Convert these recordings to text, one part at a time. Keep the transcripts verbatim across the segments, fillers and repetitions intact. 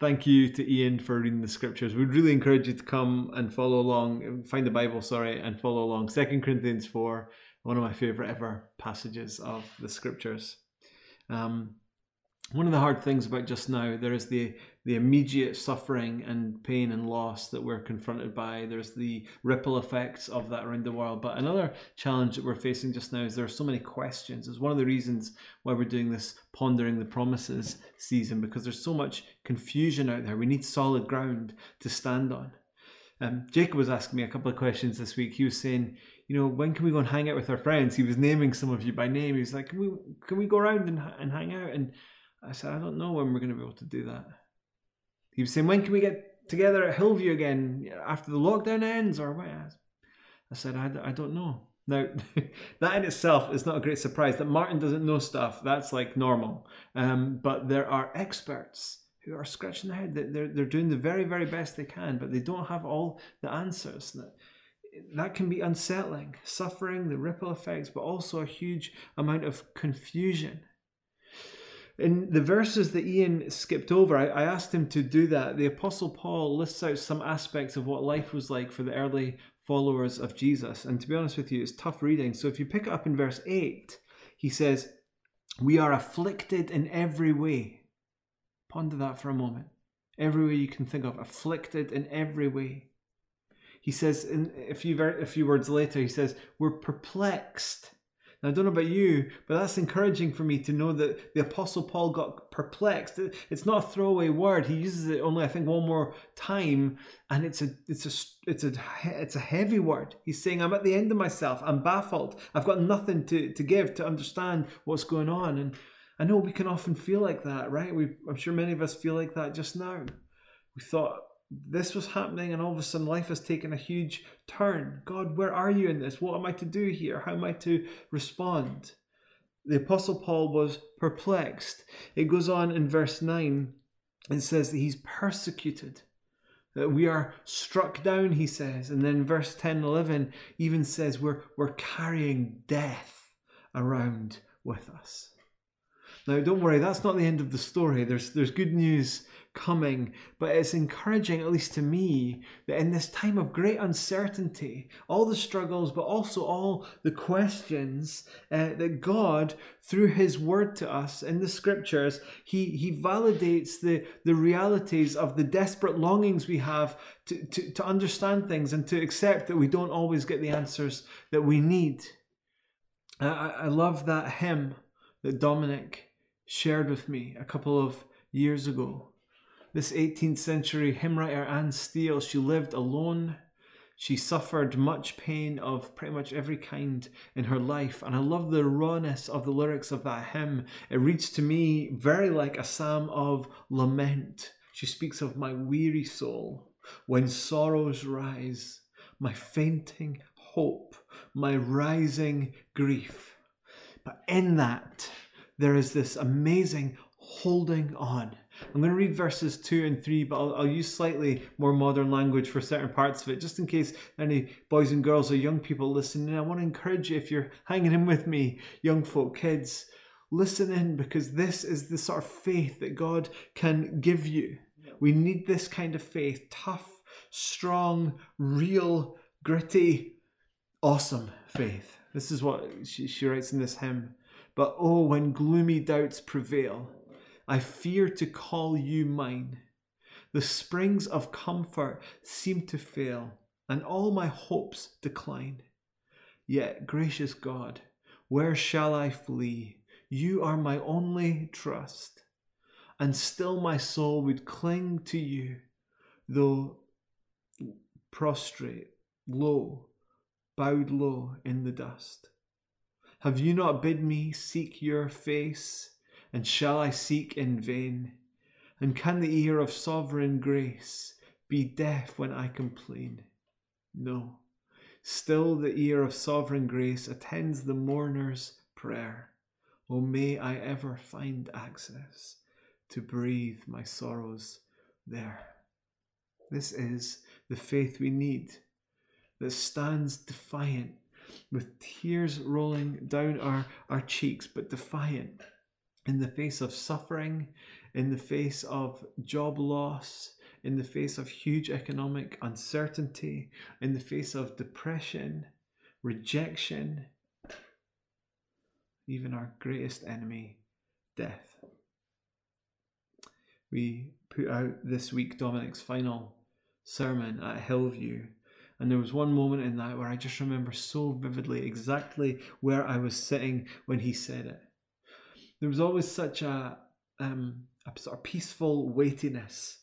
Thank you to Ian for reading the scriptures. We'd really encourage you to come and follow along, find the Bible, sorry, and follow along. Second Corinthians four, one of my favorite ever passages of the scriptures. Um, one of the hard things about just now, there is the, the immediate suffering and pain and loss that we're confronted by. There's the ripple effects of that around the world. But another challenge that we're facing just now is there are so many questions. It's one of the reasons why we're doing this Pondering the Promises season, because there's so much confusion out there. We need solid ground to stand on. Um, Jacob was asking me a couple of questions this week. He was saying, you know, when can we go and hang out with our friends? He was naming some of you by name. He was like, can we, can we go around and, and hang out? And I said, I don't know when we're going to be able to do that. He was saying, when can we get together at Hillview again after the lockdown ends? Or what? I said, I, I don't know. Now, that in itself is not a great surprise. That Martin doesn't know stuff, that's like normal. Um, but there are experts who are scratching their head. They're, they're doing the very, very best they can, but they don't have all the answers. That, that can be unsettling, suffering, the ripple effects, but also a huge amount of confusion. In the verses that Ian skipped over, I, I asked him to do that. The Apostle Paul lists out some aspects of what life was like for the early followers of Jesus. And to be honest with you, it's tough reading. So if you pick it up in verse eight, he says, we are afflicted in every way. Ponder that for a moment. Every way you can think of, afflicted in every way. He says, in a few, ver- a few words later, he says, we're perplexed. Now, I don't know about you, but that's encouraging for me to know that the Apostle Paul got perplexed. It's not a throwaway word. He uses it only, I think, one more time, and it's a it's a it's a it's a heavy word. He's saying, I'm at the end of myself. I'm baffled. I've got nothing to to give to understand what's going on. And I know we can often feel like that, right? We I'm sure many of us feel like that just now. We thought this was happening, and all of a sudden life has taken a huge turn. God, where are you in this? What am I to do here? How am I to respond? The Apostle Paul was perplexed. It goes on in verse nine. It says that he's persecuted, that we are struck down, he says. And then verse ten, eleven even says we're, we're carrying death around with us. Now, don't worry, that's not the end of the story. There's, there's good news coming, but it's encouraging, at least to me, that in this time of great uncertainty, all the struggles, but also all the questions, uh, that God, through his word to us in the scriptures, he, he validates the, the realities of the desperate longings we have to, to, to understand things and to accept that we don't always get the answers that we need. I, I love that hymn that Dominic shared with me a couple of years ago. This eighteenth century hymn writer, Anne Steele, she lived alone. She suffered much pain of pretty much every kind in her life. And I love the rawness of the lyrics of that hymn. It reads to me very like a psalm of lament. She speaks of my weary soul, when sorrows rise, my fainting hope, my rising grief. But in that, there is this amazing holding on. I'm going to read verses two and three, but I'll, I'll use slightly more modern language for certain parts of it, just in case any boys and girls or young people listen. And I want to encourage you, if you're hanging in with me, young folk, kids, listen in, because this is the sort of faith that God can give you. We need this kind of faith, tough, strong, real, gritty, awesome faith. This is what she, she writes in this hymn. But oh, when gloomy doubts prevail, I fear to call you mine. The springs of comfort seem to fail, and all my hopes decline. Yet, gracious God, where shall I flee? You are my only trust, and still my soul would cling to you, though prostrate, low, bowed low in the dust. Have you not bid me seek your face? And shall I seek in vain? And can the ear of sovereign grace be deaf when I complain? No, still the ear of sovereign grace attends the mourner's prayer. Oh, may I ever find access to breathe my sorrows there. This is the faith we need, that stands defiant, with tears rolling down our, our cheeks, but defiant. In the face of suffering, in the face of job loss, in the face of huge economic uncertainty, in the face of depression, rejection, even our greatest enemy, death. We put out this week Dominic's final sermon at Hillview, and there was one moment in that where I just remember so vividly exactly where I was sitting when he said it. There was always such a, um, a sort of peaceful weightiness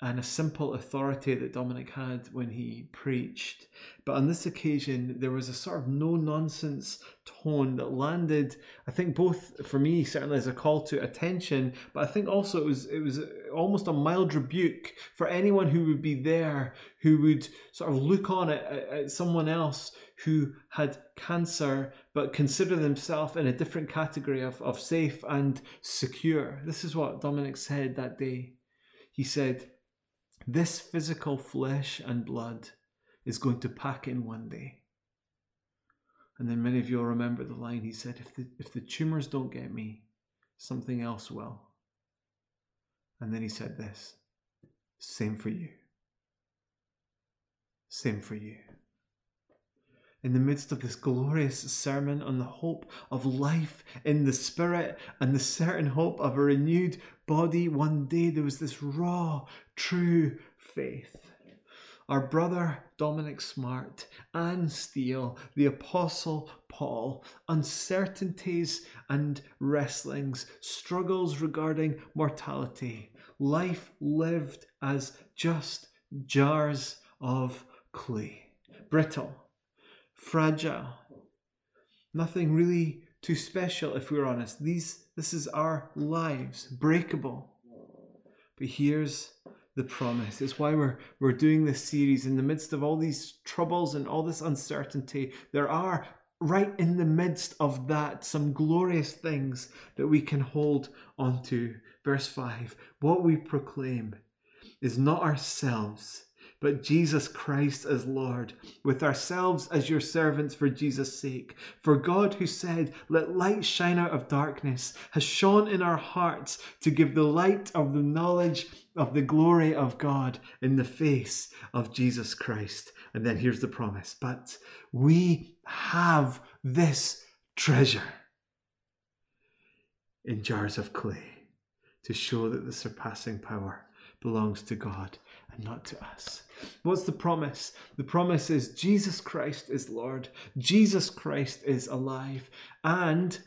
and a simple authority that Dominic had when he preached. But on this occasion, there was a sort of no-nonsense tone that landed, I think, both for me, certainly as a call to attention, but I think also it was, it was almost a mild rebuke for anyone who would be there, who would sort of look on at, at someone else who had cancer, but consider themselves in a different category of, of safe and secure. This is what Dominic said that day. He said, "This physical flesh and blood is going to pack in one day." And then many of you will remember the line he said, if the, if the tumors don't get me, something else will. And then he said this, "Same for you. Same for you." In the midst of this glorious sermon on the hope of life in the Spirit and the certain hope of a renewed body one day, there was this raw, true faith. Our brother Dominic Smart, Anne Steele, the Apostle Paul, uncertainties and wrestlings, struggles regarding mortality, life lived as just jars of clay, brittle, fragile, nothing really too special if we're honest. These, this is our lives, breakable. But here's the promise. It's why we're, we're doing this series. In the midst of all these troubles and all this uncertainty, there are, right in the midst of that, some glorious things that we can hold onto. Verse five, what we proclaim is not ourselves, but Jesus Christ as Lord, with ourselves as your servants for Jesus' sake. For God, who said, "Let light shine out of darkness," has shone in our hearts to give the light of the knowledge of the glory of God in the face of Jesus Christ. And then here's the promise. But we have this treasure in jars of clay to show that the surpassing power belongs to God and not to us. What's the promise? The promise is Jesus Christ is Lord, Jesus Christ is alive, and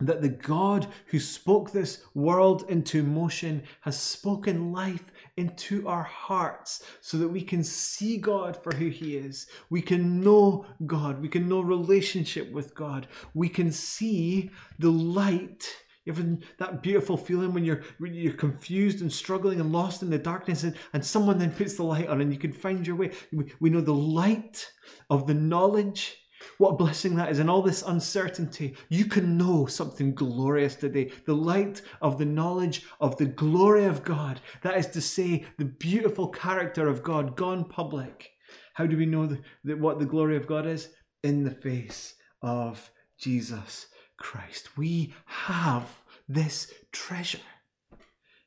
that the God who spoke this world into motion has spoken life into our hearts so that we can see God for who he is. We can know God. We can know relationship with God. We can see the light. You ever that beautiful feeling when you're when you're confused and struggling and lost in the darkness, and, and someone then puts the light on and you can find your way? We, we know the light of the knowledge. What a blessing that is. In all this uncertainty, you can know something glorious today. The light of the knowledge of the glory of God. That is to say, the beautiful character of God gone public. How do we know the, the, what the glory of God is? In the face of Jesus Christ. We have this treasure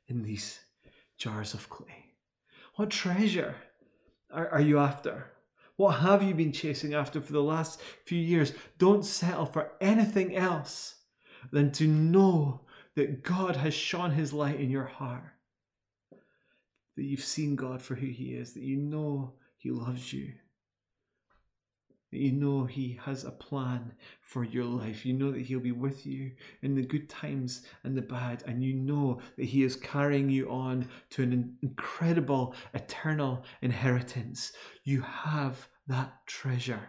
in these jars of clay. What treasure are, are you after? What have you been chasing after for the last few years? Don't settle for anything else than to know that God has shone his light in your heart, that you've seen God for who he is, that you know he loves you, that you know he has a plan for your life. You know that he'll be with you in the good times and the bad, and you know that he is carrying you on to an incredible eternal inheritance. You have that treasure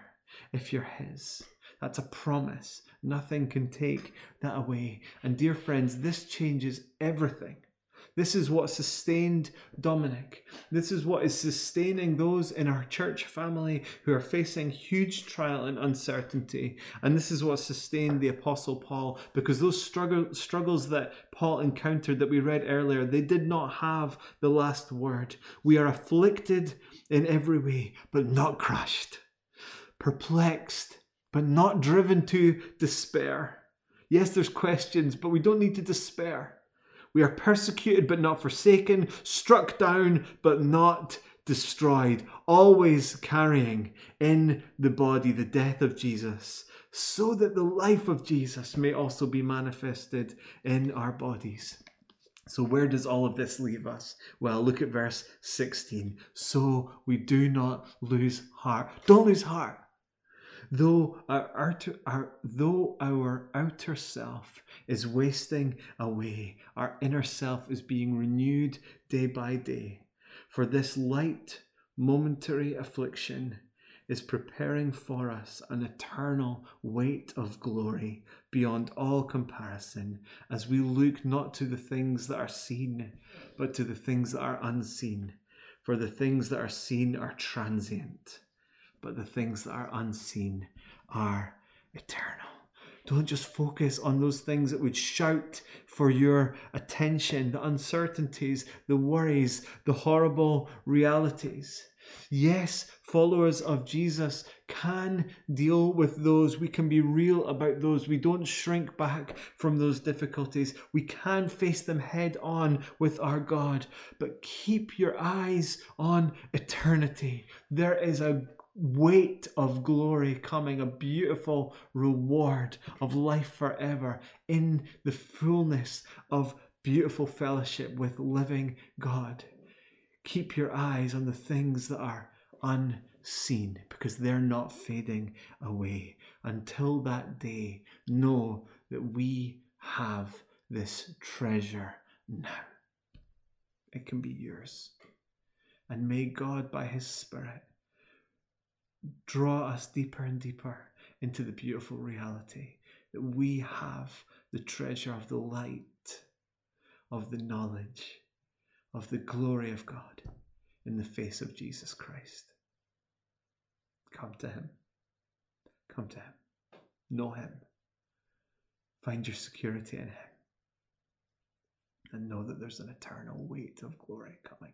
if you're his. That's a promise. Nothing can take that away. And dear friends, this changes everything. This is what sustained Dominic. This is what is sustaining those in our church family who are facing huge trial and uncertainty. And this is what sustained the Apostle Paul, because those struggle, struggles that Paul encountered that we read earlier, they did not have the last word. We are afflicted in every way, but not crushed, perplexed, but not driven to despair. Yes, there's questions, but we don't need to despair. We are persecuted but not forsaken, struck down but not destroyed, always carrying in the body the death of Jesus, so that the life of Jesus may also be manifested in our bodies. So where does all of this leave us? Well, look at verse sixteen. So we do not lose heart. Don't lose heart. Though our, outer, our, though our outer self is wasting away, our inner self is being renewed day by day. For this light, momentary affliction is preparing for us an eternal weight of glory beyond all comparison, as we look not to the things that are seen, but to the things that are unseen. For the things that are seen are transient, but the things that are unseen are eternal. Don't just focus on those things that would shout for your attention, the uncertainties, the worries, the horrible realities. Yes, followers of Jesus can deal with those. We can be real about those. We don't shrink back from those difficulties. We can face them head on with our God, but keep your eyes on eternity. There is a weight of glory coming, a beautiful reward of life forever in the fullness of beautiful fellowship with living God. Keep your eyes on the things that are unseen, because they're not fading away. Until that day, know that we have this treasure now. It can be yours. And may God, by his Spirit, draw us deeper and deeper into the beautiful reality that we have the treasure of the light, of the knowledge, of the glory of God in the face of Jesus Christ. Come to him. Come to him. Know him. Find your security in him. And know that there's an eternal weight of glory coming.